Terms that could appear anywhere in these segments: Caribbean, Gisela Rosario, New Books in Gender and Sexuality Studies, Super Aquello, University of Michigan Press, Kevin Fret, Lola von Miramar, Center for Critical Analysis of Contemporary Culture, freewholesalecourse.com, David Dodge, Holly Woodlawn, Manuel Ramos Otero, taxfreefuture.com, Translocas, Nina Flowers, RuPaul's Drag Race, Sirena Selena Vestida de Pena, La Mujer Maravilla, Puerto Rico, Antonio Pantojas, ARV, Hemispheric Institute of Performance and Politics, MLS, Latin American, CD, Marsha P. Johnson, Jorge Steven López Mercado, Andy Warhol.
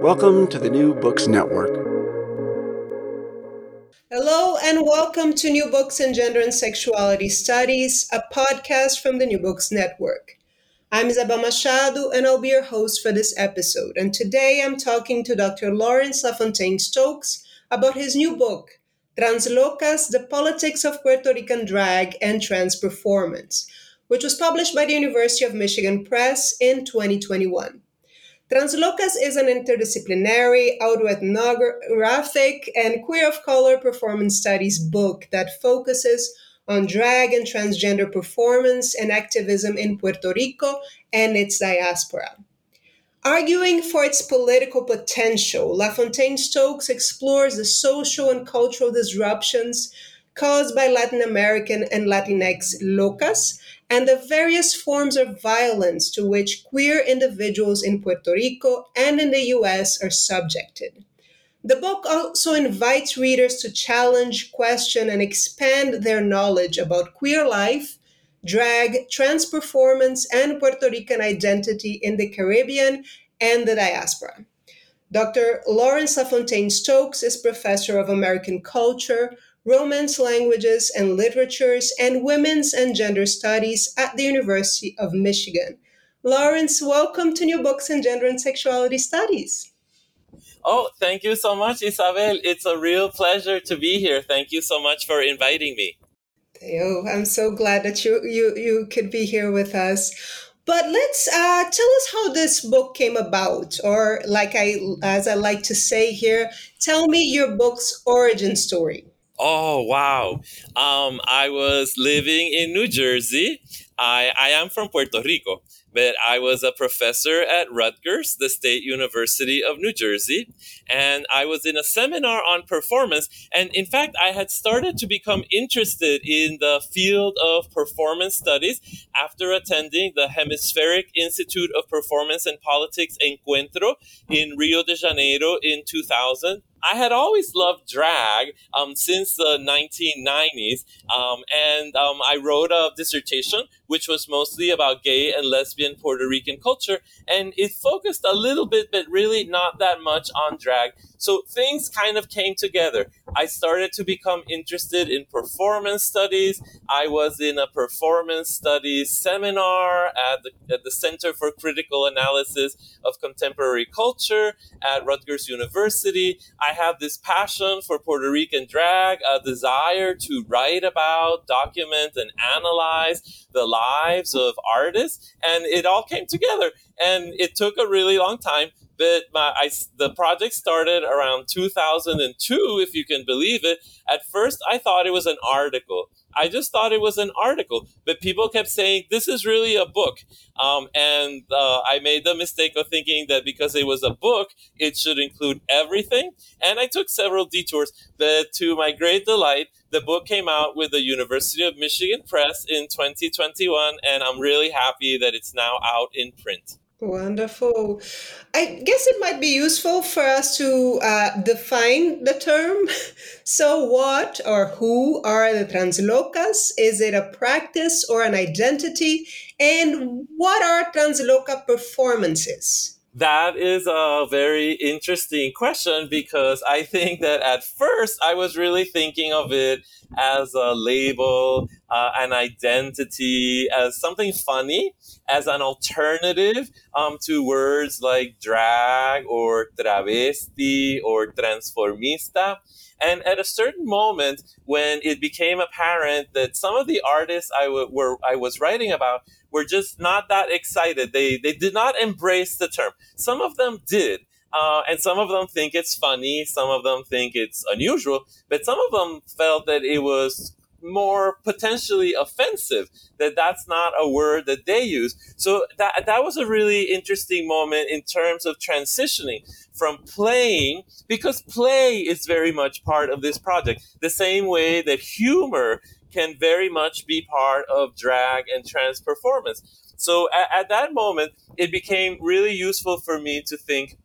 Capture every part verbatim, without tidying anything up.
Welcome to the New Books Network. Hello and welcome to New Books in Gender and Sexuality Studies, a podcast from the New Books Network. I'm Isabel Machado and I'll be your host for this episode. And today I'm talking to Doctor Lawrence La Fountain-Stokes about his new book, Translocas, The Politics of Puerto Rican Drag and Trans Performance, which was published by the University of Michigan Press in twenty twenty-one. Translocas is an interdisciplinary, autoethnographic, and queer of color performance studies book that focuses on drag and transgender performance and activism in Puerto Rico and its diaspora. Arguing for its political potential, La Fountain-Stokes explores the social and cultural disruptions caused by Latin American and Latinx locas, and the various forms of violence to which queer individuals in Puerto Rico and in the U S are subjected. The book also invites readers to challenge, question, and expand their knowledge about queer life, drag, trans performance, and Puerto Rican identity in the Caribbean and the diaspora. Doctor Lawrence La Fountain-Stokes is professor of American culture, Romance Languages and Literatures, and Women's and Gender Studies at the University of Michigan. Lawrence, welcome to New Books in Gender and Sexuality Studies. Oh, thank you so much, Isabel. It's a real pleasure to be here. Thank you so much for inviting me. Oh, I'm so glad that you, you, you could be here with us. But let's uh, tell us how this book came about, or like I, as I like to say here, tell me your book's origin story. Oh, wow. Um, I was living in New Jersey. I, I am from Puerto Rico, but I was a professor at Rutgers, the State University of New Jersey. And I was in a seminar on performance. And in fact, I had started to become interested in the field of performance studies after attending the Hemispheric Institute of Performance and Politics Encuentro in Rio de Janeiro in two thousand. I had always loved drag um, since the nineteen nineties, um, and um, I wrote a dissertation which was mostly about gay and lesbian Puerto Rican culture, and it focused a little bit, but really not that much on drag. So things kind of came together. I started to become interested in performance studies. I was in a performance studies seminar at the, at the Center for Critical Analysis of Contemporary Culture at Rutgers University. I have this passion for Puerto Rican drag, a desire to write about, document, and analyze the lives of artists. And it all came together. And it took a really long time. But my, I, the project started around two thousand two, if you can believe it. At first, I thought it was an article. I just thought it was an article, but people kept saying, this is really a book. Um, and uh, I made the mistake of thinking that because it was a book, it should include everything. And I took several detours, but to my great delight, the book came out with the University of Michigan Press in twenty twenty-one, and I'm really happy that it's now out in print. Wonderful. I guess it might be useful for us to uh, define the term. So what or who are the translocas? Is it a practice or an identity? And what are transloca performances? That is a very interesting question, because I think that at first I was really thinking of it as a label, uh, an identity, as something funny, as an alternative um, to words like drag or travesti or transformista. And at a certain moment, when it became apparent that some of the artists I, w- were, I was writing about were just not that excited, they they did not embrace the term. Some of them did, uh, and some of them think it's funny, some of them think it's unusual, but some of them felt that it was more potentially offensive, that that's not a word that they use. So that that was a really interesting moment in terms of transitioning from playing, because play is very much part of this project, the same way that humor can very much be part of drag and trans performance. So at, at that moment, it became really useful for me to think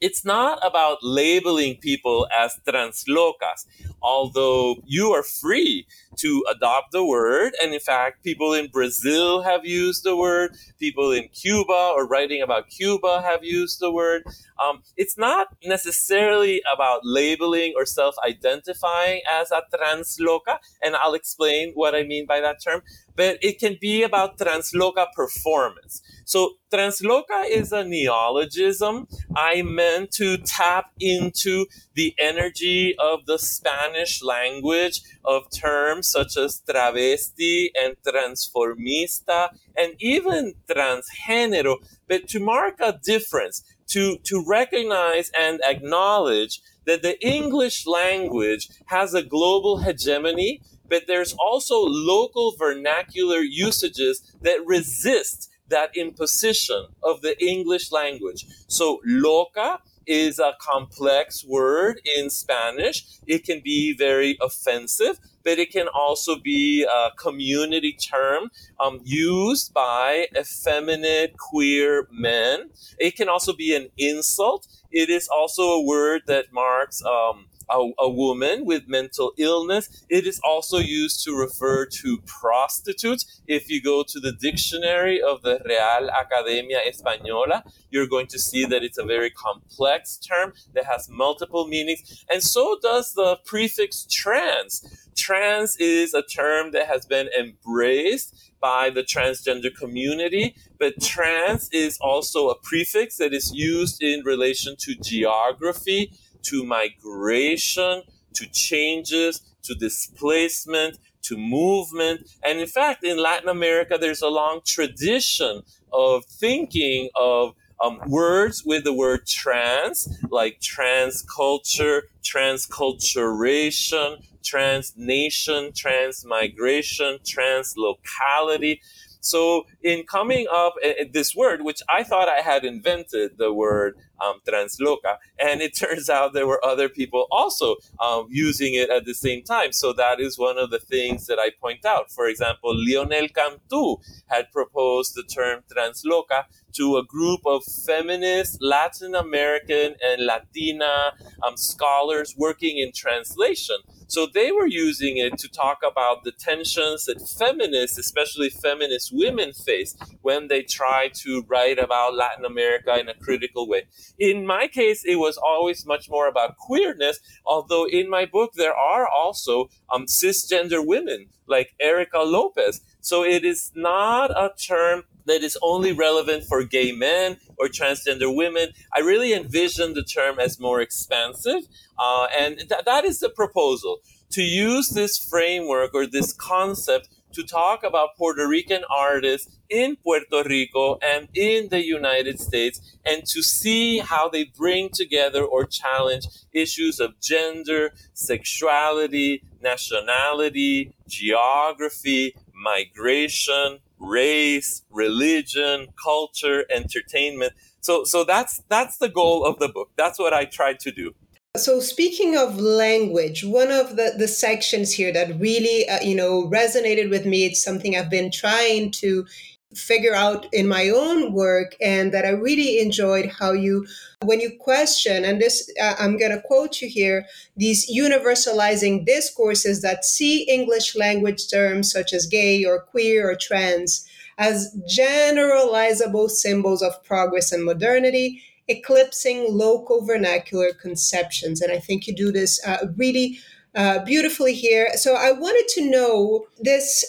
it's not about labeling people as translocas, although you are free to adopt the word. And in fact, people in Brazil have used the word. People in Cuba or writing about Cuba have used the word. Um, it's not necessarily about labeling or self-identifying as a transloca. And I'll explain what I mean by that term. But it can be about transloca performance. So transloca is a neologism. I meant to tap into the energy of the Spanish language of terms such as travesti and transformista and even transgénero, but to mark a difference, to, to recognize and acknowledge that the English language has a global hegemony, but there's also local vernacular usages that resist that imposition of the English language. So loca is a complex word in Spanish. It can be very offensive, but it can also be a community term um, used by effeminate queer men. It can also be an insult. It is also a word that marks um, a, a woman with mental illness. It is also used to refer to prostitutes. If you go to the dictionary of the Real Academia Española, you're going to see that it's a very complex term that has multiple meanings. And so does the prefix trans. Trans is a term that has been embraced by the transgender community, but trans is also a prefix that is used in relation to geography, to migration, to changes, to displacement, to movement. And in fact, in Latin America, there's a long tradition of thinking of um, words with the word trans, like trans culture, transculturation, trans nation, trans migration, trans locality. So in coming up uh, this word, which I thought I had invented the word um, transloca, and it turns out there were other people also um, using it at the same time. So that is one of the things that I point out. For example, Lionel Cantu had proposed the term transloca to a group of feminist Latin American and Latina um, scholars working in translation. So they were using it to talk about the tensions that feminists, especially feminist women, face when they try to write about Latin America in a critical way. In my case, it was always much more about queerness, although in my book, there are also um, cisgender women like Erika Lopez. So it is not a term that is only relevant for gay men or transgender women. I really envision the term as more expansive. Uh, and th- that is the proposal, to use this framework or this concept to talk about Puerto Rican artists in Puerto Rico and in the United States, and to see how they bring together or challenge issues of gender, sexuality, nationality, geography, migration, race, religion, culture, entertainment. So so that's that's the goal of the book. That's what I tried to do. So speaking of language, one of the, the sections here that really, uh, you know, resonated with me, it's something I've been trying to figure out in my own work, and that I really enjoyed how you, when you question, and this, uh, I'm going to quote you here, these universalizing discourses that see English language terms such as gay or queer or trans as generalizable symbols of progress and modernity, eclipsing local vernacular conceptions. And I think you do this uh, really Uh, beautifully here. So I wanted to know this,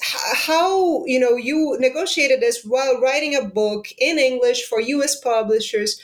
how, you know, you negotiated this while writing a book in English for U S publishers,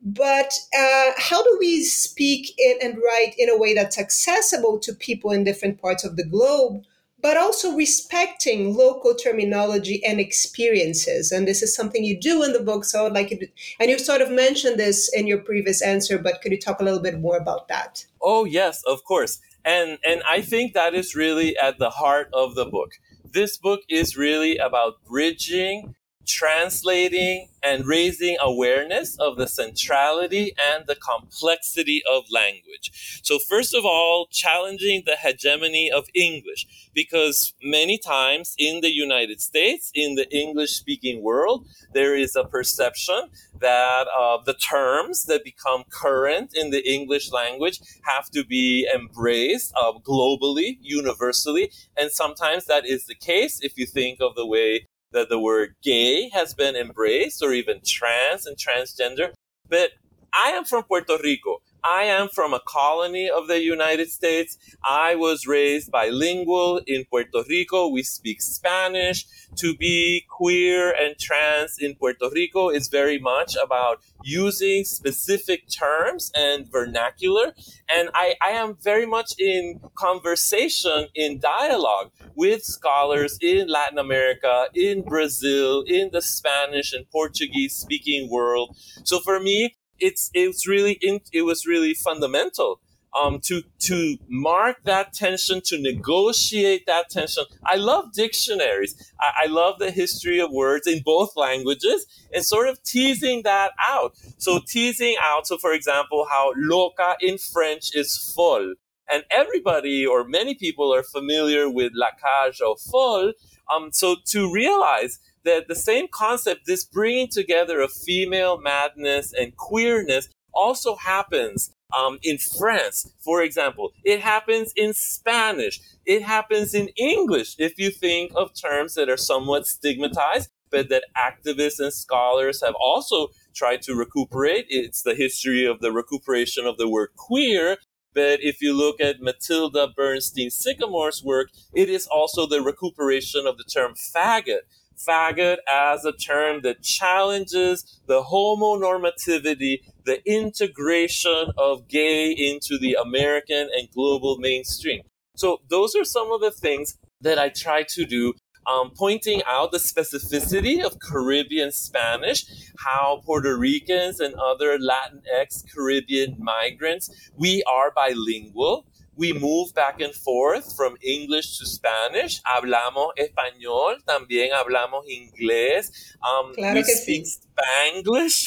but uh, how do we speak in and write in a way that's accessible to people in different parts of the globe, but also respecting local terminology and experiences? And this is something you do in the book. So I'd like you to, and you sort of mentioned this in your previous answer, but could you talk a little bit more about that? Oh, yes, of course. And and I think that is really at the heart of the book. This book is really about bridging translating and raising awareness of the centrality and the complexity of language. So first of all, challenging the hegemony of English, because many times in the United States, in the English-speaking world, there is a perception that uh, the terms that become current in the English language have to be embraced uh, globally, universally, and sometimes that is the case if you think of the way that the word gay has been embraced, or even trans and transgender. But I am from Puerto Rico. I am from a colony of the United States. I was raised bilingual in Puerto Rico. We speak Spanish. To be queer and trans in Puerto Rico is very much about using specific terms and vernacular. And I, I am very much in conversation, in dialogue with scholars in Latin America, in Brazil, in the Spanish and Portuguese speaking world. So for me, it's it's really in, it was really fundamental um, to to mark that tension, to negotiate that tension. I love dictionaries. I, I love the history of words in both languages and sort of teasing that out. So teasing out. So for example, how loca in French is folle, and everybody or many people are familiar with la cage or folle. Um, so to realize that the same concept, this bringing together of female madness and queerness, also happens um, in France, for example. It happens in Spanish. It happens in English, if you think of terms that are somewhat stigmatized, but that activists and scholars have also tried to recuperate. It's the history of the recuperation of the word queer. But if you look at Matilda Bernstein Sycamore's work, it is also the recuperation of the term faggot. Faggot as a term that challenges the homonormativity, the integration of gay into the American and global mainstream. So those are some of the things that I try to do, um, pointing out the specificity of Caribbean Spanish, how Puerto Ricans and other Latinx Caribbean migrants, we are bilingual. We move back and forth from English to Spanish. Hablamos español, también hablamos inglés. Um, claro we speak sí. Spanglish.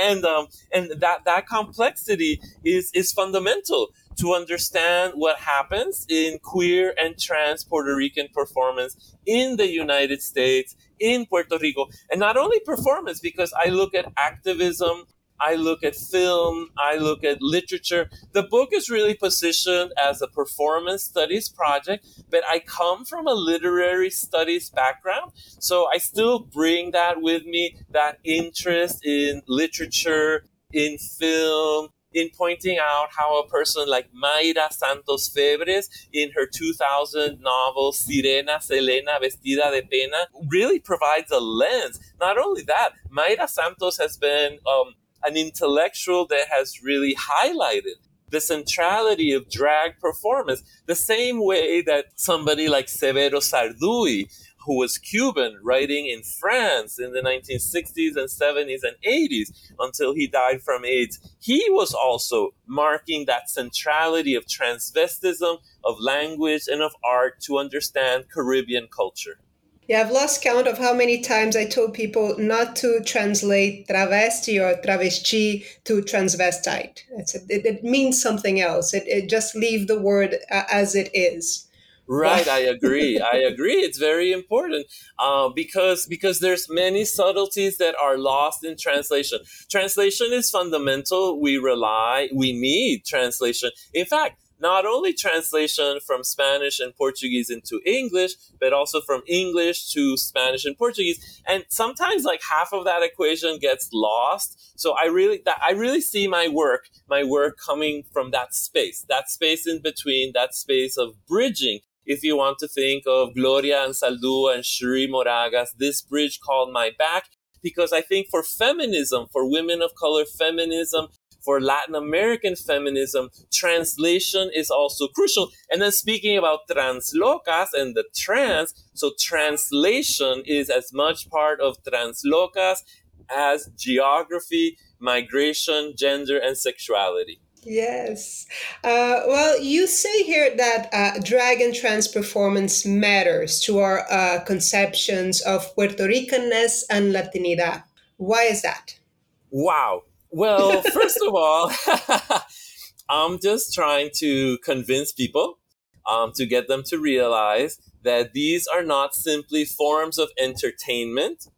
and um, and that, that complexity is, is fundamental to understand what happens in queer and trans Puerto Rican performance in the United States, in Puerto Rico. And not only performance, because I look at activism, I look at film, I look at literature. The book is really positioned as a performance studies project, but I come from a literary studies background, so I still bring that with me, that interest in literature, in film, in pointing out how a person like Mayra Santos-Febres in her two thousand novel Sirena Selena Vestida de Pena really provides a lens. Not only that, Mayra Santos has been... Um, an intellectual that has really highlighted the centrality of drag performance, the same way that somebody like Severo Sarduy, who was Cuban, writing in France in the nineteen sixties and seventies and eighties until he died from AIDS, he was also marking that centrality of transvestism, of language, and of art to understand Caribbean culture. Yeah, I've lost count of how many times I told people not to translate travesti or travesti to transvestite. It's a, it, it means something else. It, it just leave the word uh, as it is. Right, I agree. I agree. It's very important uh, because because there's many subtleties that are lost in translation. Translation is fundamental. We rely, we need translation. In fact, not only translation from Spanish and Portuguese into English, but also from English to Spanish and Portuguese. And sometimes like half of that equation gets lost. So I really that, I really see my work, my work coming from that space, that space in between, that space of bridging. If you want to think of Gloria Anzaldúa and Shiri Moragas, This Bridge Called My Back, because I think for feminism, for women of color feminism, for Latin American feminism, translation is also crucial. And then speaking about Translocas and the trans, so translation is as much part of Translocas as geography, migration, gender, and sexuality. Yes. Uh, well, you say here that uh, drag and trans performance matters to our uh, conceptions of Puerto Ricanness and Latinidad. Why is that? Wow. Well, first of all, I'm just trying to convince people um, to get them to realize that these are not simply forms of entertainment,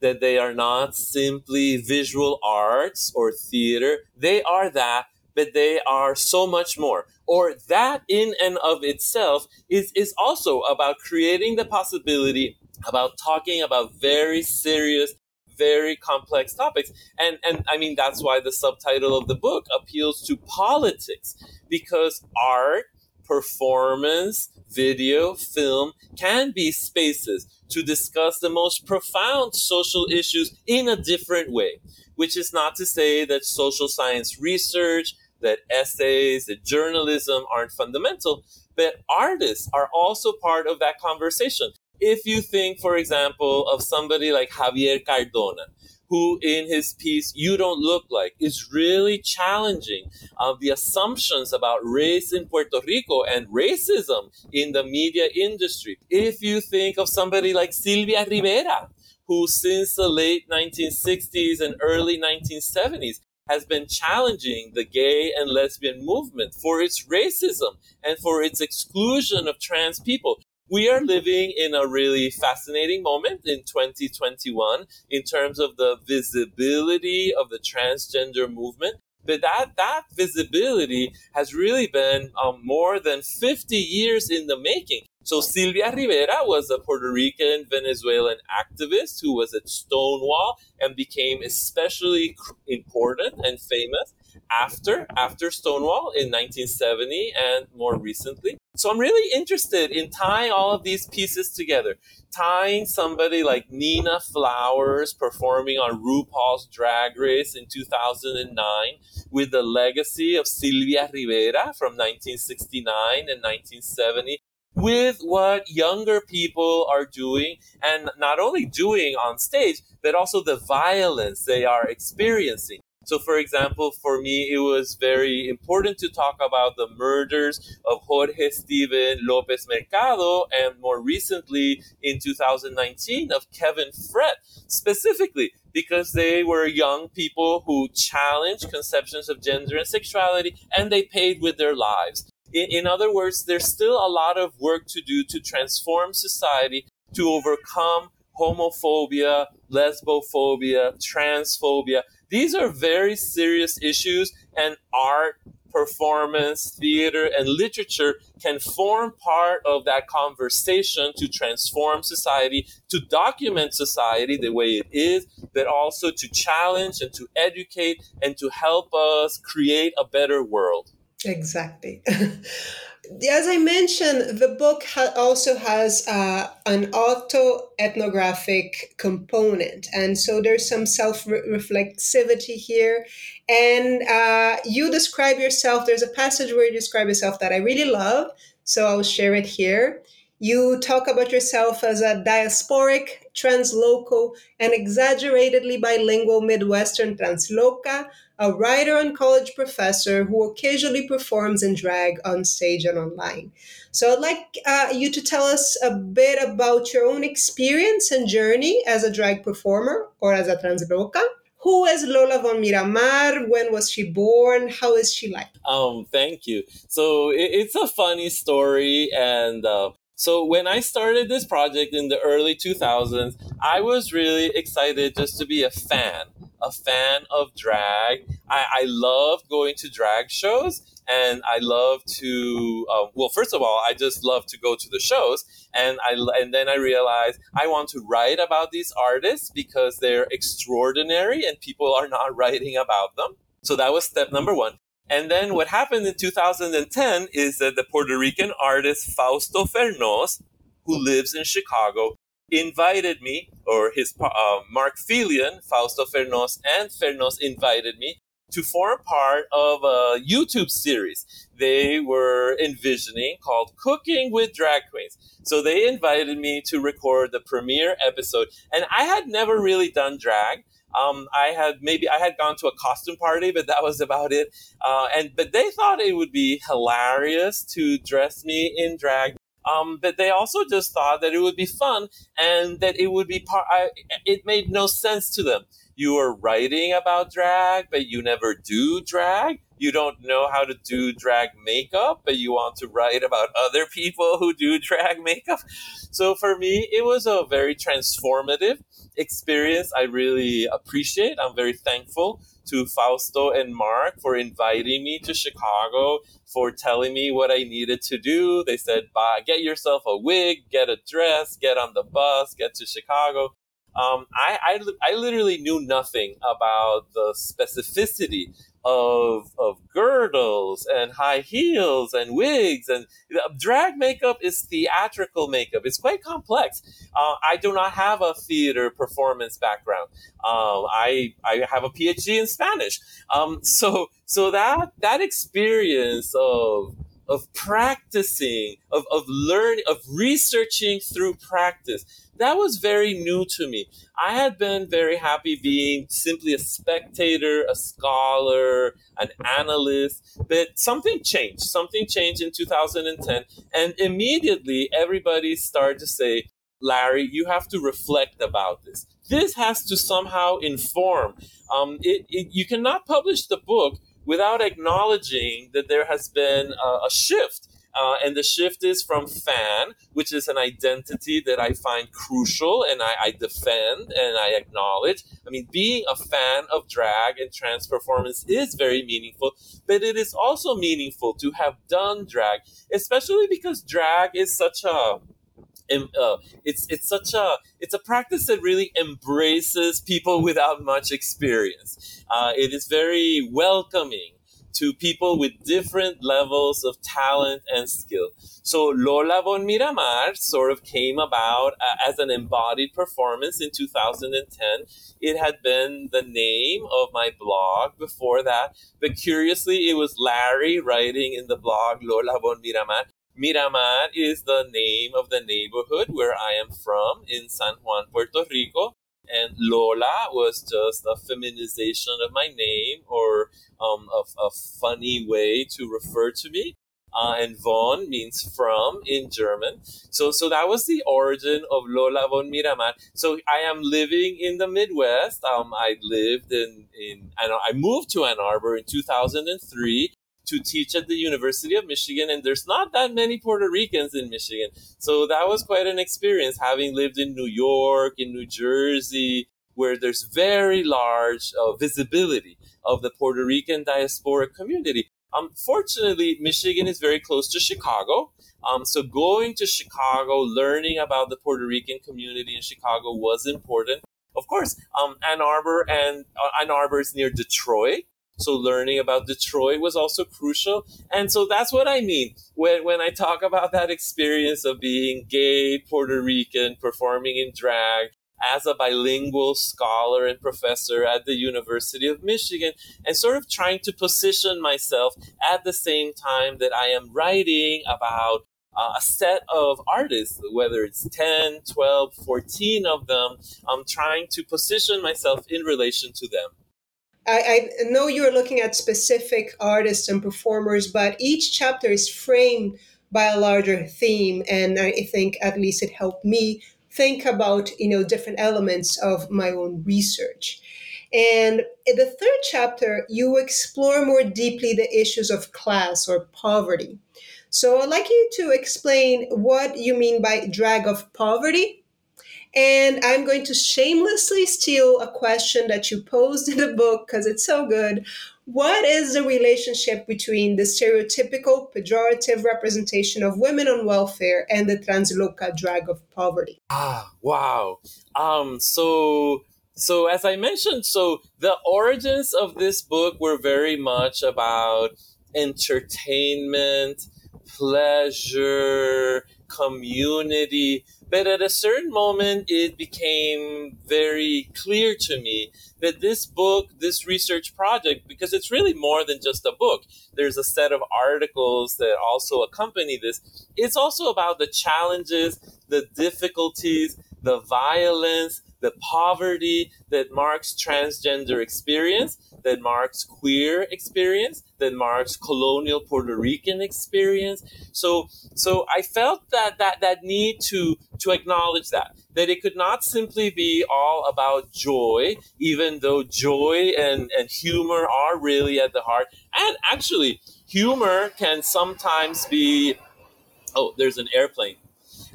that they are not simply visual arts or theater. They are that, but they are so much more. Or that in and of itself is, is also about creating the possibility, about talking about very serious, very complex topics. And, and I mean, that's why the subtitle of the book appeals to politics, because art, performance, video, film can be spaces to discuss the most profound social issues in a different way, which is not to say that social science research, that essays, that journalism aren't fundamental, but artists are also part of that conversation. If you think, for example, of somebody like Javier Cardona, who in his piece, You Don't Look Like, is really challenging uh, the assumptions about race in Puerto Rico and racism in the media industry. If you think of somebody like Sylvia Rivera, who since the late nineteen sixties and early nineteen seventies has been challenging the gay and lesbian movement for its racism and for its exclusion of trans people. We are living in a really fascinating moment in twenty twenty-one in terms of the visibility of the transgender movement. But that, that visibility has really been um, more than fifty years in the making. So Sylvia Rivera was a Puerto Rican Venezuelan activist who was at Stonewall and became especially important and famous after, after Stonewall in nineteen seventy and more recently. So I'm really interested in tying all of these pieces together, tying somebody like Nina Flowers performing on RuPaul's Drag Race in two thousand nine with the legacy of Sylvia Rivera from nineteen sixty-nine and nineteen seventy with what younger people are doing, and not only doing on stage, but also the violence they are experiencing. So, for example, for me, it was very important to talk about the murders of Jorge Steven López Mercado and more recently in two thousand nineteen of Kevin Fret, specifically because they were young people who challenged conceptions of gender and sexuality, and they paid with their lives. In, in other words, there's still a lot of work to do to transform society, to overcome homophobia, lesbophobia, transphobia. These are very serious issues, and art, performance, theater, and literature can form part of that conversation to transform society, to document society the way it is, but also to challenge and to educate and to help us create a better world. Exactly. As I mentioned, the book ha- also has uh, an auto-ethnographic component. And so there's some self-reflexivity here. And uh, you describe yourself, there's a passage where you describe yourself that I really love, so I'll share it here. You talk about yourself as a diasporic, translocal, and exaggeratedly bilingual Midwestern transloca, a writer and college professor who occasionally performs in drag on stage and online. So I'd like uh, you to tell us a bit about your own experience and journey as a drag performer or as a transloca. Who is Lola von Miramar? When was she born? How is she like? Um, thank you. So it, it's a funny story. And uh, so when I started this project in the early two thousands, I was really excited just to be a fan. a fan of drag. I, I loved going to drag shows, and I love to, uh, well, first of all, I just love to go to the shows. And I and then I realized I want to write about these artists because they're extraordinary and people are not writing about them. So that was step number one. And then what happened in two thousand ten is that the Puerto Rican artist Fausto Fernos, who lives in Chicago, invited me, or his uh, Mark Filian, Fausto Fernos, and Fernos invited me to form part of a YouTube series they were envisioning called Cooking with Drag Queens. So they invited me to record the premiere episode, and I had never really done drag. Um, I had maybe I had gone to a costume party, but that was about it. Uh, and but they thought it would be hilarious to dress me in drag. Um, but they also just thought that it would be fun and that it would be part. I, it made no sense to them. You are writing about drag, but you never do drag. You don't know how to do drag makeup, but you want to write about other people who do drag makeup. So for me, it was a very transformative experience. I really appreciate. I'm very thankful to Fausto and Mark for inviting me to Chicago, for telling me what I needed to do. They said, "Buy, get yourself a wig, get a dress, get on the bus, get to Chicago." Um, I, I, I literally knew nothing about the specificity of of girdles and high heels and wigs, and drag makeup is theatrical makeup. It's quite complex. Uh, I do not have a theater performance background. Um, I I have a PhD in Spanish. Um, so so that that experience of of practicing, of of learning, of researching through practice, that was very new to me. I had been very happy being simply a spectator, a scholar, an analyst, but something changed. Something changed in two thousand ten, and immediately everybody started to say, "Larry, you have to reflect about this. This has to somehow inform. Um, it, it, you cannot publish the book without acknowledging that there has been a, a shift. Uh, and the shift is from fan, which is an identity that I find crucial and I, I defend and I acknowledge. I mean, being a fan of drag and trans performance is very meaningful, but it is also meaningful to have done drag, especially because drag is such a... And, uh, it's it's such a it's a practice that really embraces people without much experience. Uh, it is very welcoming to people with different levels of talent and skill. So Lola von Miramar sort of came about uh, as an embodied performance in two thousand ten. It had been the name of my blog before that, but curiously, it was Larry writing in the blog Lola von Miramar. Miramar is the name of the neighborhood where I am from in San Juan, Puerto Rico. And Lola was just a feminization of my name, or um, a, a funny way to refer to me. Uh, and von means from in German. So, so that was the origin of Lola von Miramar. So I am living in the Midwest. Um, I lived in, in, I know, I moved to Ann Arbor in two thousand three. To teach at the University of Michigan, and there's not that many Puerto Ricans in Michigan. So that was quite an experience, having lived in New York, in New Jersey, where there's very large uh, visibility of the Puerto Rican diasporic community. Unfortunately, Michigan is very close to Chicago. Um, so going to Chicago, learning about the Puerto Rican community in Chicago was important. Of course, um, Ann Arbor and uh, Ann Arbor is near Detroit. So learning about Detroit was also crucial. And so that's what I mean when, when I talk about that experience of being gay, Puerto Rican, performing in drag as a bilingual scholar and professor at the University of Michigan, and sort of trying to position myself at the same time that I am writing about Uh, a set of artists, whether it's ten, twelve, fourteen of them. I'm trying to position myself in relation to them. I know you're looking at specific artists and performers, but each chapter is framed by a larger theme. And I think at least it helped me think about, you know, different elements of my own research. And in the third chapter, you explore more deeply the issues of class or poverty. So I'd like you to explain what you mean by drag of poverty. And I'm going to shamelessly steal a question that you posed in the book because it's so good. What is the relationship between the stereotypical, pejorative representation of women on welfare and the transloca drag of poverty? Ah, wow. Um, so... So as I mentioned, so the origins of this book were very much about entertainment, pleasure, community. But at a certain moment, it became very clear to me that this book, this research project, because it's really more than just a book, there's a set of articles that also accompany this. It's also about the challenges, the difficulties, the violence, the poverty that marks transgender experience, that marks queer experience, that marks colonial Puerto Rican experience. So, so I felt that, that, that need to, to acknowledge that, that it could not simply be all about joy, even though joy and, and humor are really at the heart. And actually, humor can sometimes be, oh, there's an airplane.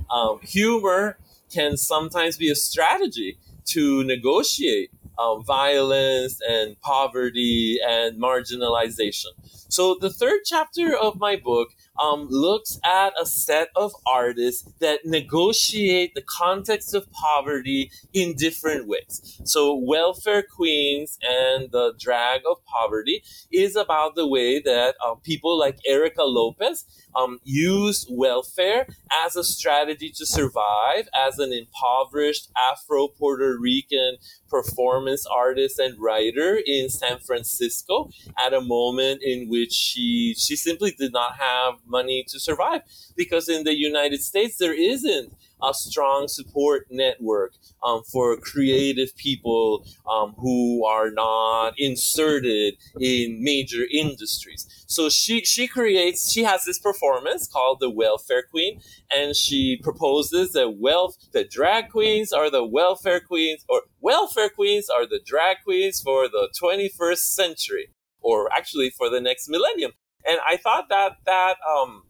Um, humor can sometimes be a strategy to negotiate um, violence and poverty and marginalization. So the third chapter of my book um, looks at a set of artists that negotiate the context of poverty in different ways. So Welfare Queens and the Drag of Poverty is about the way that uh, people like Erika Lopez um, used welfare as a strategy to survive as an impoverished Afro-Puerto Rican performance artist and writer in San Francisco at a moment in which she she simply did not have money to survive, because in the United States there isn't a strong support network um, for creative people um, who are not inserted in major industries. So she she creates, she has this performance called The Welfare Queen, and she proposes that wealth, that drag queens are the welfare queens, or welfare queens are the drag queens for the twenty-first century, or actually for the next millennium. And I thought that that um,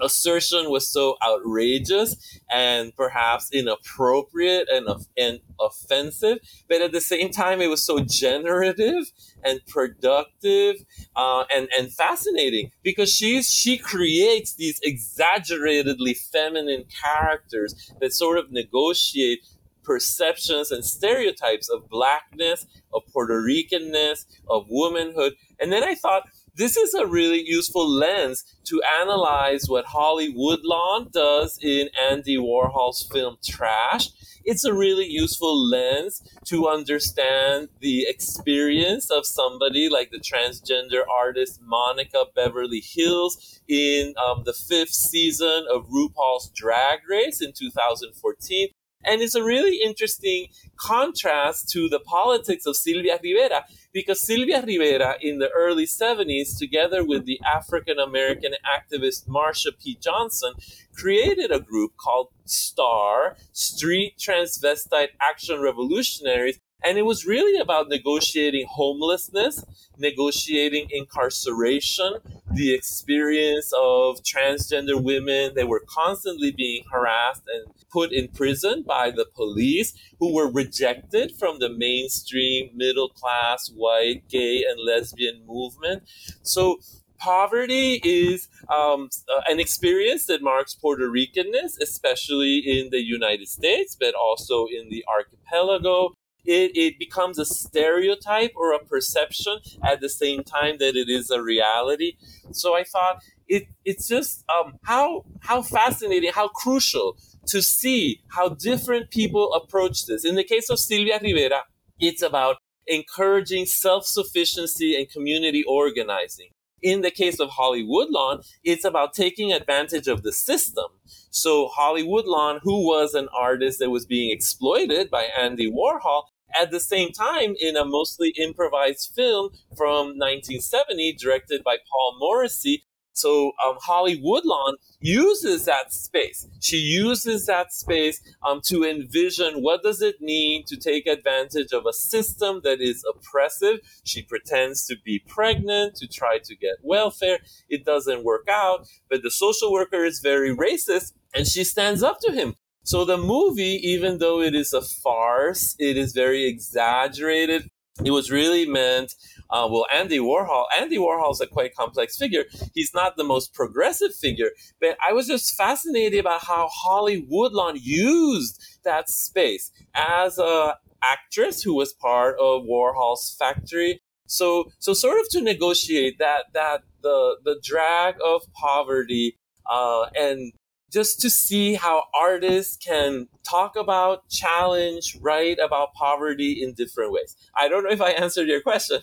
assertion was so outrageous and perhaps inappropriate and, and offensive, but at the same time, it was so generative and productive uh, and, and fascinating, because she's, she creates these exaggeratedly feminine characters that sort of negotiate perceptions and stereotypes of blackness, of Puerto Ricanness, of womanhood. And then I thought, this is a really useful lens to analyze what Holly Woodlawn does in Andy Warhol's film Trash. It's a really useful lens to understand the experience of somebody like the transgender artist Monica Beverly Hills in um, the fifth season of RuPaul's Drag Race in two thousand fourteen. And it's a really interesting contrast to the politics of Sylvia Rivera, because Sylvia Rivera in the early seventies, together with the African-American activist Marsha P. Johnson, created a group called STAR, Street Transvestite Action Revolutionaries. And it was really about negotiating homelessness, negotiating incarceration, the experience of transgender women that were constantly being harassed and put in prison by the police, who were rejected from the mainstream middle-class white, gay, and lesbian movement. So poverty is um, an experience that marks Puerto Ricanness, especially in the United States, but also in the archipelago. It, it becomes a stereotype or a perception at the same time that it is a reality. So I thought it it's just um, how how fascinating, how crucial to see how different people approach this. In the case of Sylvia Rivera, it's about encouraging self-sufficiency and community organizing. In the case of Holly Woodlawn, it's about taking advantage of the system. So Holly Woodlawn, who was an artist that was being exploited by Andy Warhol, at the same time, in a mostly improvised film from nineteen seventy, directed by Paul Morrissey. So um, Holly Woodlawn uses that space. She uses that space um, to envision what does it mean to take advantage of a system that is oppressive. She pretends to be pregnant to try to get welfare. It doesn't work out, but the social worker is very racist, and she stands up to him. So the movie, even though it is a farce, it is very exaggerated. It was really meant, uh, well, Andy Warhol, Andy Warhol's a quite complex figure. He's not the most progressive figure, but I was just fascinated about how Holly Woodlawn used that space as a actress who was part of Warhol's factory. So, so sort of to negotiate that, that, the, the drag of poverty, uh, and just to see how artists can talk about, challenge, write about poverty in different ways. I don't know if I answered your question.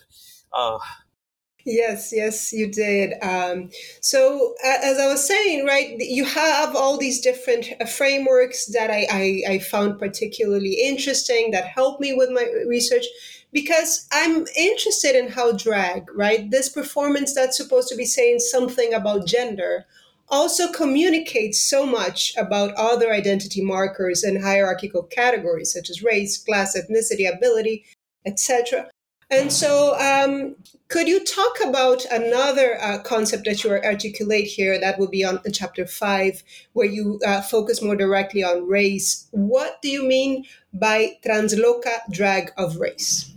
Uh, Yes, yes, you did. Um, so as I was saying, right, you have all these different frameworks that I, I, I found particularly interesting that helped me with my research, because I'm interested in how drag, right, this performance that's supposed to be saying something about gender, also communicates so much about other identity markers and hierarchical categories such as race, class, ethnicity, ability, et cetera. And so um, could you talk about another uh, concept that you articulate here that will be on chapter five, where you uh, focus more directly on race? What do you mean by transloca drag of race?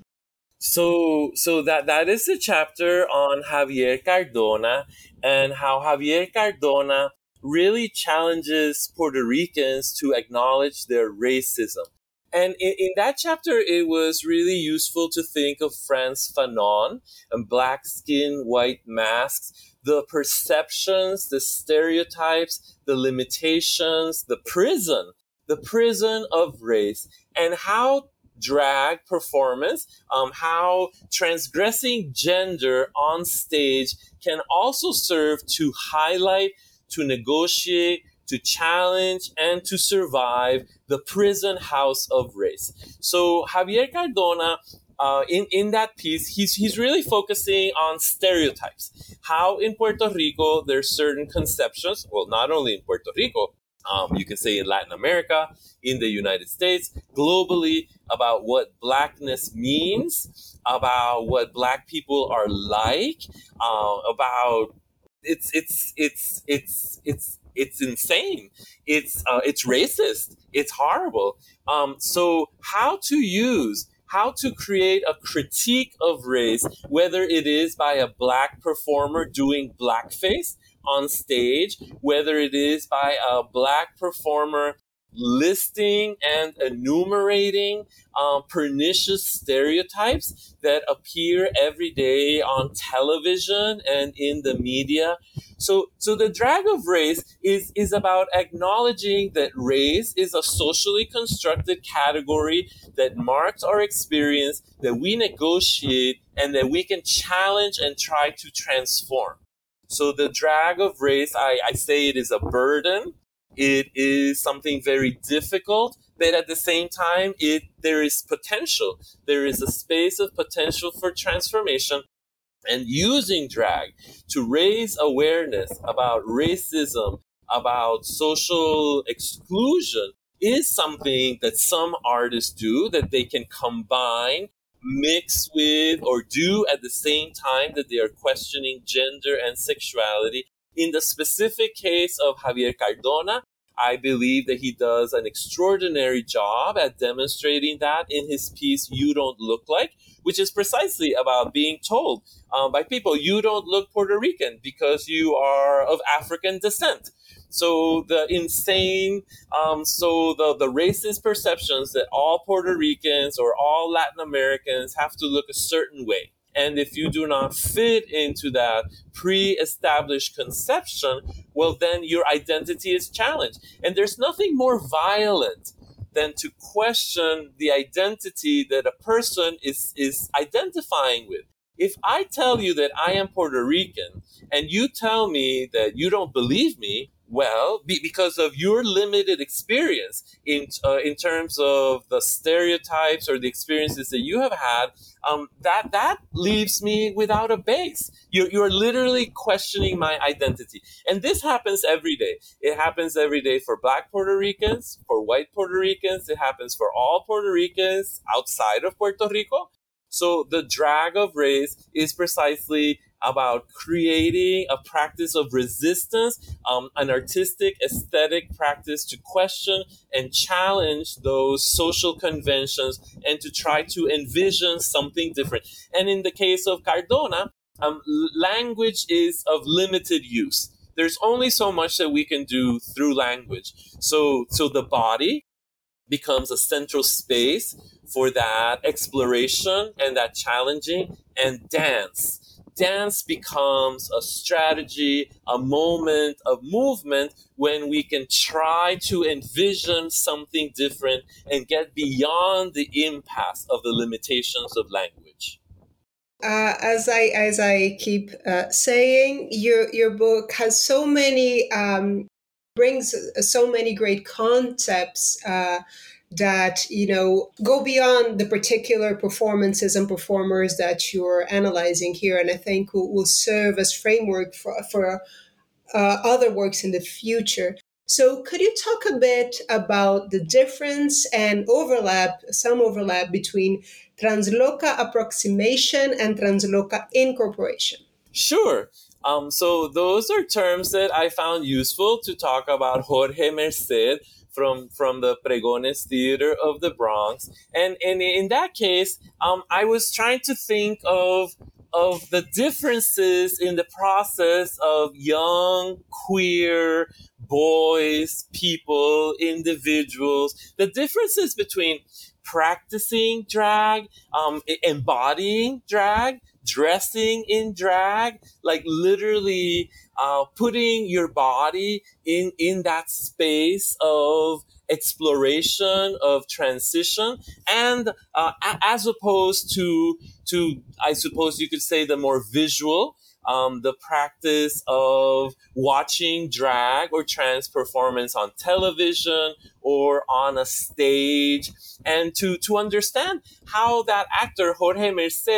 So so that, that is the chapter on Javier Cardona and how Javier Cardona really challenges Puerto Ricans to acknowledge their racism. And in, in that chapter, it was really useful to think of Franz Fanon and black skin, white masks, the perceptions, the stereotypes, the limitations, the prison, the prison of race, and how drag performance, um, how transgressing gender on stage can also serve to highlight, to negotiate, to challenge, and to survive the prison house of race. So Javier Cardona, uh, in, in that piece, he's, he's really focusing on stereotypes. How in Puerto Rico, there's certain conceptions, well, not only in Puerto Rico, um, you can say in Latin America, in the United States, globally, about what blackness means, about what black people are like, uh, about it's, it's, it's, it's, it's, It's insane. It's uh, it's racist. It's horrible. Um, so how to use, how to create a critique of race, whether it is by a black performer doing blackface on stage, whether it is by a black performer listing and enumerating um, pernicious stereotypes that appear every day on television and in the media. So, so the drag of race is, is about acknowledging that race is a socially constructed category that marks our experience, that we negotiate, and that we can challenge and try to transform. So the drag of race, I, I say it is a burden. It is something very difficult, but at the same time, it there is potential. There is a space of potential for transformation, and using drag to raise awareness about racism, about social exclusion, is something that some artists do, that they can combine, mix with, or do at the same time that they are questioning gender and sexuality. In the specific case of Javier Cardona, I believe that he does an extraordinary job at demonstrating that in his piece, You Don't Look Like, which is precisely about being told um, by people, you don't look Puerto Rican because you are of African descent. So the insane, um, so the, the racist perceptions that all Puerto Ricans or all Latin Americans have to look a certain way. And if you do not fit into that pre-established conception, well, then your identity is challenged. And there's nothing more violent than to question the identity that a person is, is identifying with. If I tell you that I am Puerto Rican and you tell me that you don't believe me, well, be, because of your limited experience in uh, in terms of the stereotypes or the experiences that you have had, um, that that leaves me without a base. You're, you're literally questioning my identity. And this happens every day. It happens every day for Black Puerto Ricans, for white Puerto Ricans. It happens for all Puerto Ricans outside of Puerto Rico. So the drag of race is precisely about creating a practice of resistance, um, an artistic, aesthetic practice to question and challenge those social conventions and to try to envision something different. And in the case of Cardona, um, language is of limited use. There's only so much that we can do through language. So, so the body becomes a central space for that exploration and that challenging, and dance. Dance becomes a strategy, a moment of movement when we can try to envision something different and get beyond the impasse of the limitations of language. uh, as I as I keep uh, saying, your your book has so many um, brings so many great concepts uh, that, you know, go beyond the particular performances and performers that you're analyzing here, and I think will, will serve as framework for for uh, other works in the future. So could you talk a bit about the difference and overlap, some overlap between Transloca approximation and Transloca incorporation? Sure. Um, so those are terms that I found useful to talk about Jorge Merced from, from the Pregones Theater of the Bronx. And, and in that case, um, I was trying to think of of the differences in the process of young, queer, boys, people, individuals, the differences between practicing drag, um, embodying drag, dressing in drag, like literally uh, putting your body in, in that space of exploration, of transition, and uh, as opposed to, to, I suppose you could say, the more visual, um, the practice of watching drag or trans performance on television or on a stage, and to, to understand how that actor, Jorge Merced,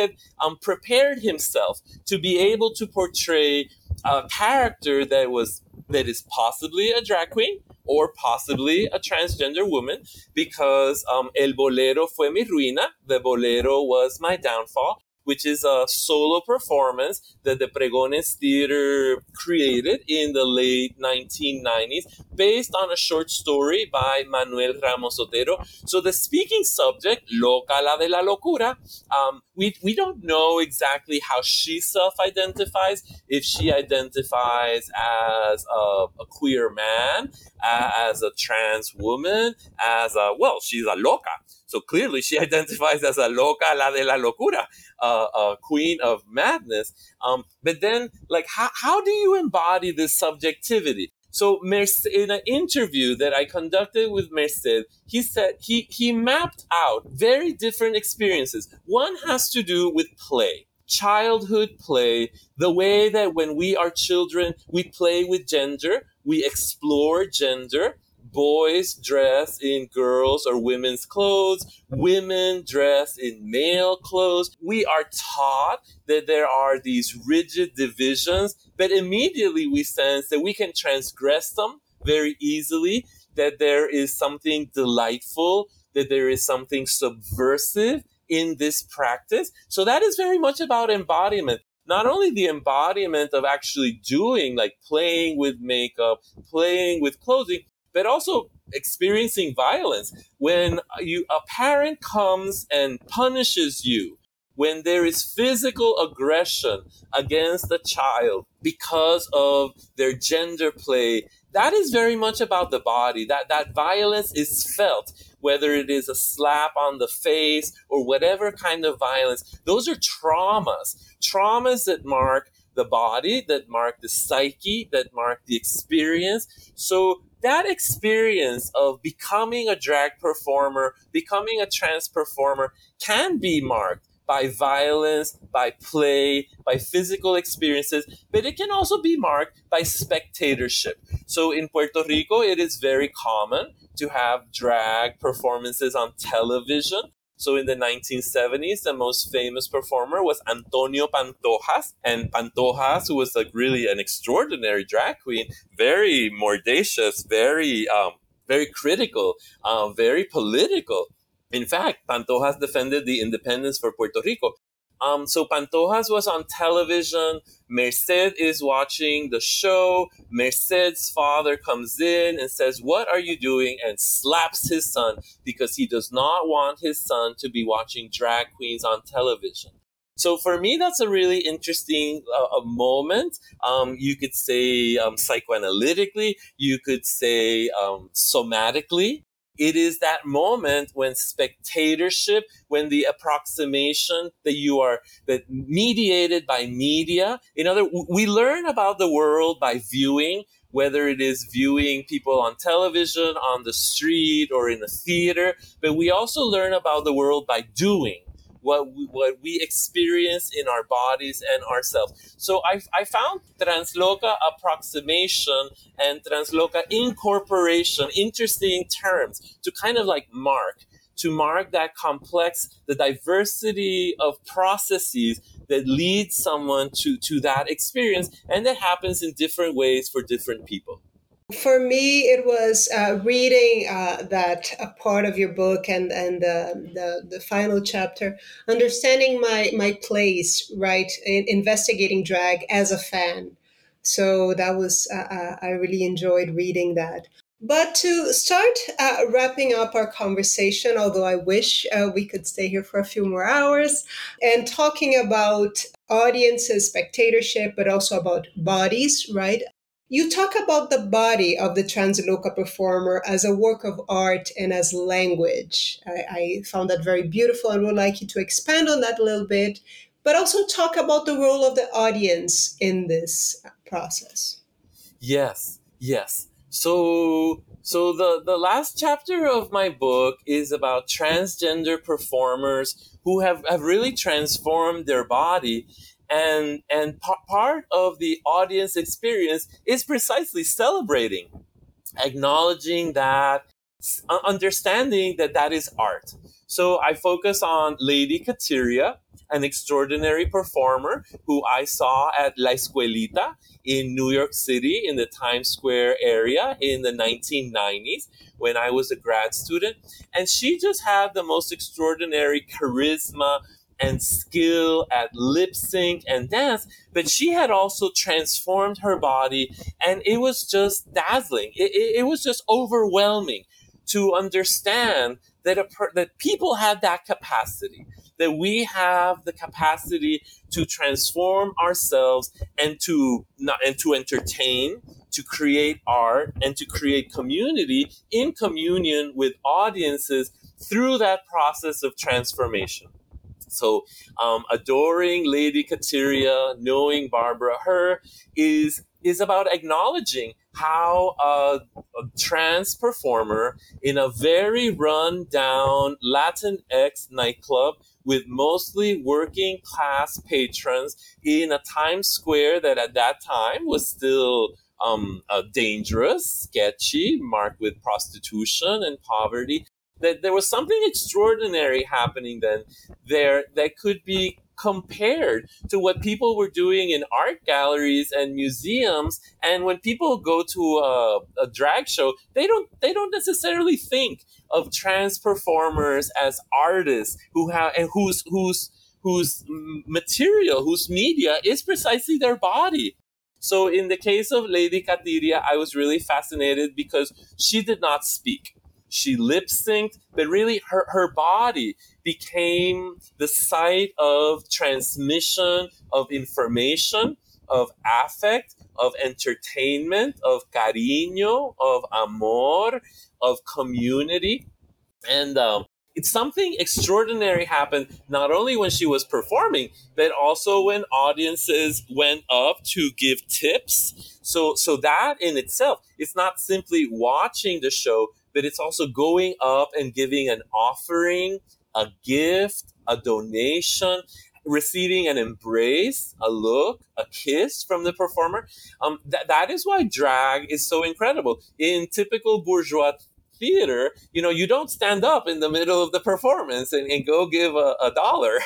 um, prepared himself to be able to portray a character that was that is possibly a drag queen or possibly a transgender woman, because um, El Bolero Fue Mi Ruina, The Bolero Was My Downfall, which is a solo performance that the Pregones Theater created in the late nineteen nineties, based on a short story by Manuel Ramos Otero. So the speaking subject, Loca la de la locura, um, we, we don't know exactly how she self-identifies, if she identifies as a, a queer man, uh, as a trans woman, as a, well, she's a loca. So clearly she identifies as a loca la de la locura, uh, a queen of madness. Um, but then, like, how, how do you embody this subjectivity? So Merced, in an interview that I conducted with Merced, he said he, he mapped out very different experiences. One has to do with play. Childhood play, the way that when we are children, we play with gender, we explore gender. Boys dress in girls' or women's clothes. Women dress in male clothes. We are taught that there are these rigid divisions, but immediately we sense that we can transgress them very easily, that there is something delightful, that there is something subversive in this practice. So that is very much about embodiment. Not only the embodiment of actually doing, like playing with makeup, playing with clothing, but also experiencing violence. When you, a parent comes and punishes you, when there is physical aggression against a child because of their gender play, that is very much about the body. That, that violence is felt, whether it is a slap on the face or whatever kind of violence. Those are traumas, traumas that mark the body, that mark the psyche, that mark the experience. So that experience of becoming a drag performer, becoming a trans performer, can be marked by violence, by play, by physical experiences, but it can also be marked by spectatorship. So in Puerto Rico, it is very common to have drag performances on television. So in the nineteen seventies, the most famous performer was Antonio Pantojas. And Pantojas, who was like really an extraordinary drag queen, very mordacious, very, um, very critical, uh, very political. In fact, Pantojas defended the independence for Puerto Rico. Um, so Pantojas was on television. Merced is watching the show. Merced's father comes in and says, "What are you doing?" and slaps his son because he does not want his son to be watching drag queens on television. So for me, that's a really interesting uh, moment. Um, you could say um, psychoanalytically, you could say um, somatically. It is that moment when spectatorship, when the approximation that you are, that mediated by media. In other, we learn about the world by viewing, whether it is viewing people on television, on the street, or in a theater. But we also learn about the world by doing. what we, what we experience in our bodies and ourselves. So I, I found Transloca approximation and Transloca incorporation interesting terms to kind of like mark, to mark that complex, the diversity of processes that leads someone to, to that experience, and that happens in different ways for different people. For me, it was uh, reading uh, that uh, part of your book and and uh, the the final chapter, understanding my my place, right, in investigating drag as a fan. So that was uh, I really enjoyed reading that. But to start uh, wrapping up our conversation, although I wish uh, we could stay here for a few more hours, and talking about audiences, spectatorship, but also about bodies, right? You talk about the body of the Transloca performer as a work of art and as language. I, I found that very beautiful and would like you to expand on that a little bit, but also talk about the role of the audience in this process. Yes, yes. So, so the, the last chapter of my book is about transgender performers who have, have really transformed their body. And, and p- part of the audience experience is precisely celebrating, acknowledging that, understanding that that is art. So I focus on Lady Catiria, an extraordinary performer who I saw at La Escuelita in New York City in the Times Square area in the nineteen nineties when I was a grad student. And she just had the most extraordinary charisma and skill at lip sync and dance, but she had also transformed her body, and it was just dazzling. It, it, it was just overwhelming to understand that, a per, that people had that capacity, that we have the capacity to transform ourselves and to not, and to entertain, to create art, and to create community in communion with audiences through that process of transformation. So um, adoring Lady Catiria, knowing Barbra Herr is is about acknowledging how a, a trans performer in a very run-down Latinx nightclub with mostly working class patrons in a Times Square that at that time was still um, uh, dangerous, sketchy, marked with prostitution and poverty, that there was something extraordinary happening then there that could be compared to what people were doing in art galleries and museums. And when people go to a, a drag show, they don't they don't necessarily think of trans performers as artists who have and whose whose whose material, whose media is precisely their body. So in the case of Lady Catiria, I was really fascinated because she did not speak. She lip-synced, but really her, her body became the site of transmission, of information, of affect, of entertainment, of cariño, of amor, of community. And um, it's something extraordinary happened, not only when she was performing, but also when audiences went up to give tips. So, so that in itself, it's not simply watching the show, but it's also going up and giving an offering, a gift, a donation, receiving an embrace, a look, a kiss from the performer. Um, th- that is why drag is so incredible. In typical bourgeois theater, you know, you don't stand up in the middle of the performance and, and go give a, a dollar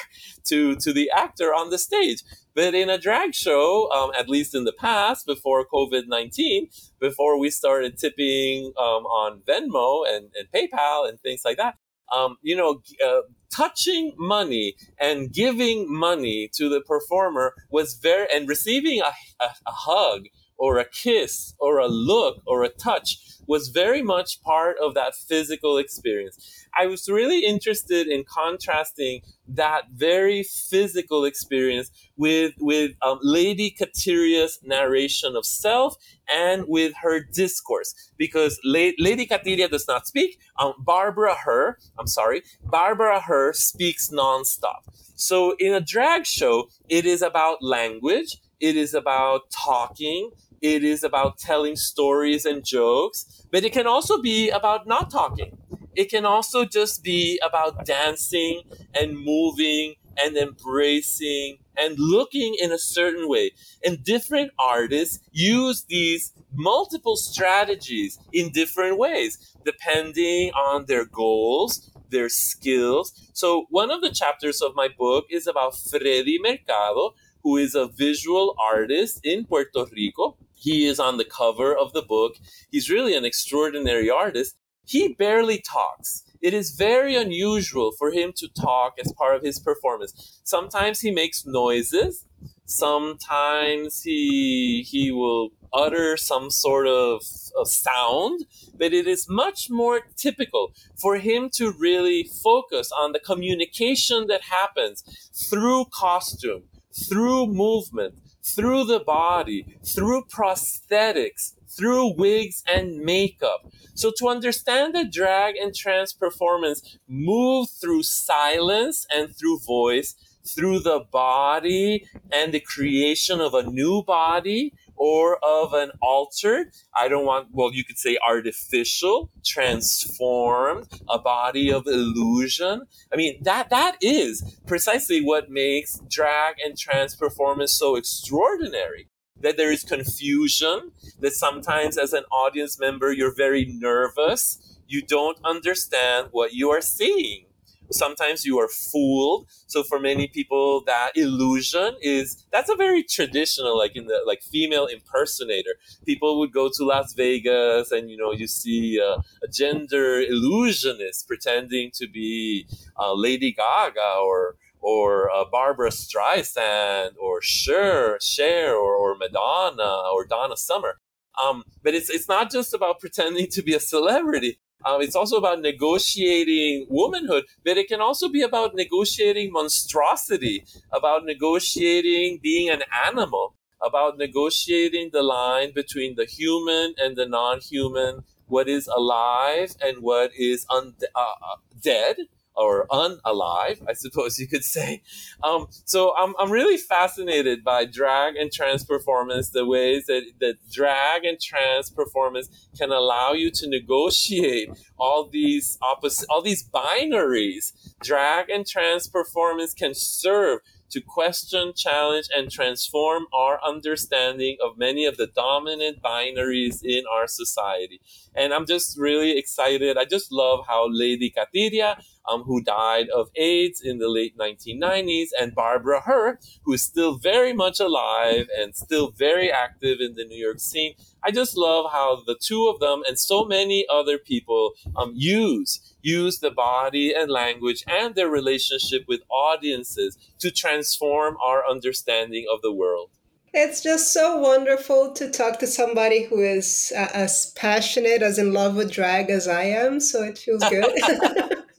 to, to the actor on the stage. But in a drag show, um, at least in the past, before covid nineteen, before we started tipping um, on Venmo and, and PayPal and things like that, um, you know, uh, touching money and giving money to the performer was very, and receiving a, a, a hug or a kiss or a look or a touch was very much part of that physical experience. I was really interested in contrasting that very physical experience with, with um, Lady Catiria's narration of self and with her discourse, because La- Lady Catiria does not speak. Um, Barbra Herr, I'm sorry, Barbra Herr speaks nonstop. So in a drag show, it is about language, it is about talking, it is about telling stories and jokes, but it can also be about not talking. It can also just be about dancing and moving and embracing and looking in a certain way. And different artists use these multiple strategies in different ways, depending on their goals, their skills. So one of the chapters of my book is about Freddie Mercado, who is a visual artist in Puerto Rico. He is on the cover of the book. He's really an extraordinary artist. He barely talks. It is very unusual for him to talk as part of his performance. Sometimes he makes noises. Sometimes he he will utter some sort of, of sound, but it is much more typical for him to really focus on the communication that happens through costume, through movement, through the body, through prosthetics, through wigs and makeup. So to understand that drag and trans performance move through silence and through voice, through the body and the creation of a new body or of an altered, I don't want, well, you could say artificial, transformed, a body of illusion. I mean, that that is precisely what makes drag and trans performance so extraordinary, that there is confusion, that sometimes as an audience member, you're very nervous, you don't understand what you are seeing. Sometimes you are fooled. So for many people, that illusion is, that's a very traditional, like in the, like female impersonator. People would go to Las Vegas and, you know, you see uh, a gender illusionist pretending to be uh, Lady Gaga or, or uh, Barbra Streisand or Cher, Cher or, or Madonna or Donna Summer. Um, but it's, it's not just about pretending to be a celebrity. Um, it's also about negotiating womanhood, but it can also be about negotiating monstrosity, about negotiating being an animal, about negotiating the line between the human and the non-human, what is alive and what is un- uh, dead or unalive, I suppose you could say. Um, so I'm, I'm really fascinated by drag and trans performance, the ways that, that drag and trans performance can allow you to negotiate all these opposite, all these binaries. Drag and trans performance can serve to question, challenge, and transform our understanding of many of the dominant binaries in our society. And I'm just really excited. I just love how Lady Catiria, Um, who died of AIDS in the late nineteen nineties, and Barbra Herr, who is still very much alive and still very active in the New York scene. I just love how the two of them and so many other people um, use use the body and language and their relationship with audiences to transform our understanding of the world. It's just so wonderful to talk to somebody who is uh, as passionate, as in love with drag as I am, so it feels good.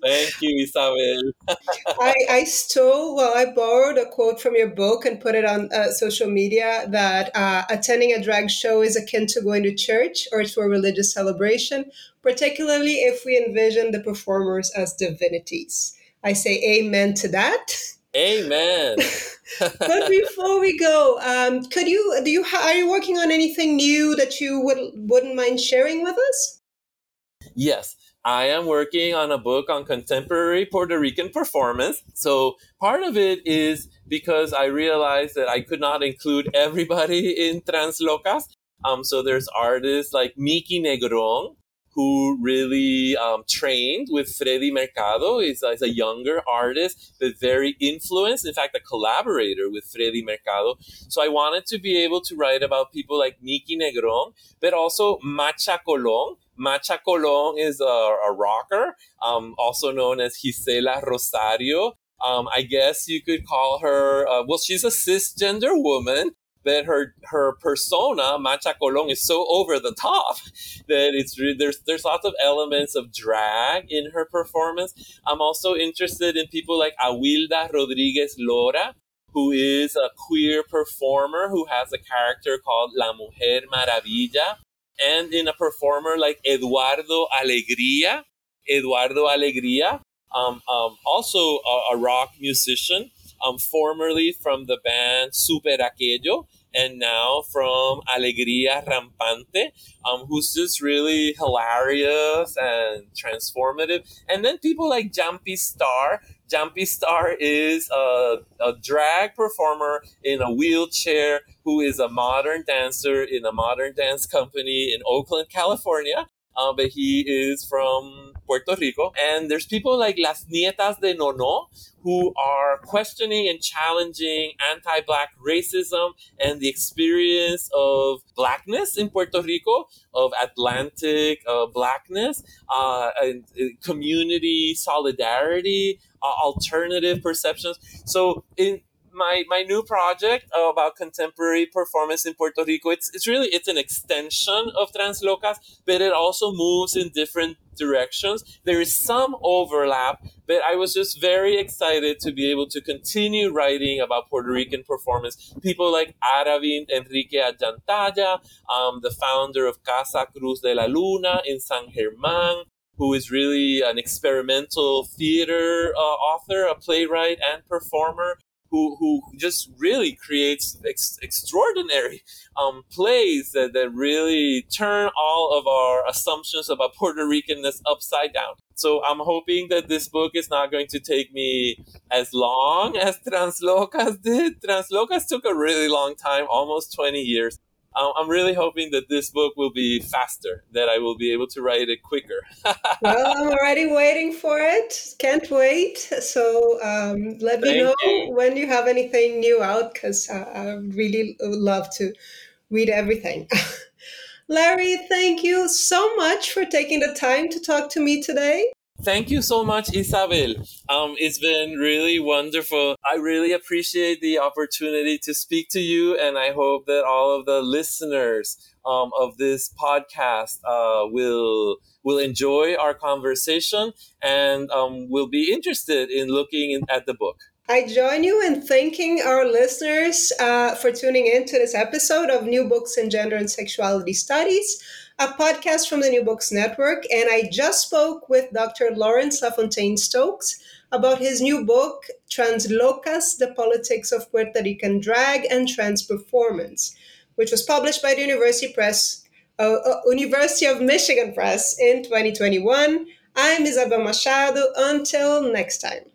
Thank you, Isabel. I, I stole, well, I borrowed a quote from your book and put it on uh, social media that uh, attending a drag show is akin to going to church or to a religious celebration, particularly if we envision the performers as divinities. I say amen to that. Amen. But before we go, um, could you, do you, are you working on anything new that you would, wouldn't mind sharing with us? Yes. I am working on a book on contemporary Puerto Rican performance. So part of it is because I realized that I could not include everybody in Translocas. Um, so there's artists like Miki Negron, who really um, trained with Freddie Mercado. He's, he's a younger artist, but very influenced, in fact, a collaborator with Freddie Mercado. So I wanted to be able to write about people like Miki Negron, but also Macha Colón. Macha Colón is a, a rocker, um, also known as Gisela Rosario. Um, I guess you could call her, uh, well, she's a cisgender woman, but her, her persona, Macha Colón, is so over the top that it's re- there's there's lots of elements of drag in her performance. I'm also interested in people like Awilda Rodriguez Lora, who is a queer performer who has a character called La Mujer Maravilla. And in a performer like Eduardo Alegría, Eduardo Alegría, um, um, also a, a rock musician, um, formerly from the band Super Aquello, and now from Alegría Rampante, um, who's just really hilarious and transformative. And then people like Jumpy Star. Jumpy Star is a, a drag performer in a wheelchair who is a modern dancer in a modern dance company in Oakland, California. Uh, but he is from Puerto Rico. And there's people like Las Nietas de Nono, who are questioning and challenging anti-Black racism and the experience of Blackness in Puerto Rico, of Atlantic uh, Blackness, uh, and, and community solidarity, uh, alternative perceptions. So in my my new project about contemporary performance in Puerto Rico, it's it's really it's an extension of Translocas, but it also moves in different directions. There is some overlap, but I was just very excited to be able to continue writing about Puerto Rican performance. People like Aravind Enrique Allantaya, um, the founder of Casa Cruz de la Luna in San Germán, who is really an experimental theater uh, author, a playwright and performer, who who just really creates ex- extraordinary um, plays that, that really turn all of our assumptions about Puerto Ricanness upside down. So I'm hoping that this book is not going to take me as long as Translocas did. Translocas took a really long time, almost twenty years. Um, I'm really hoping that this book will be faster, that I will be able to write it quicker. Well, I'm already waiting for it. Can't wait. So um, let Thank me know you. when you have anything new out, because I, I really love to read everything. Larry, thank you so much for taking the time to talk to me today. Thank you so much, Isabel. Um, it's been really wonderful. I really appreciate the opportunity to speak to you, and I hope that all of the listeners um, of this podcast uh, will will enjoy our conversation and um, will be interested in looking in, at the book. I join you in thanking our listeners uh, for tuning in to this episode of New Books in Gender and Sexuality Studies, a podcast from the New Books Network. And I just spoke with Doctor Lawrence La Fountain-Stokes about his new book, Translocas, The Politics of Puerto Rican Drag and Trans Performance, which was published by the University Press, uh, uh, University of Michigan Press in twenty twenty-one. I'm Isabel Machado. Until next time.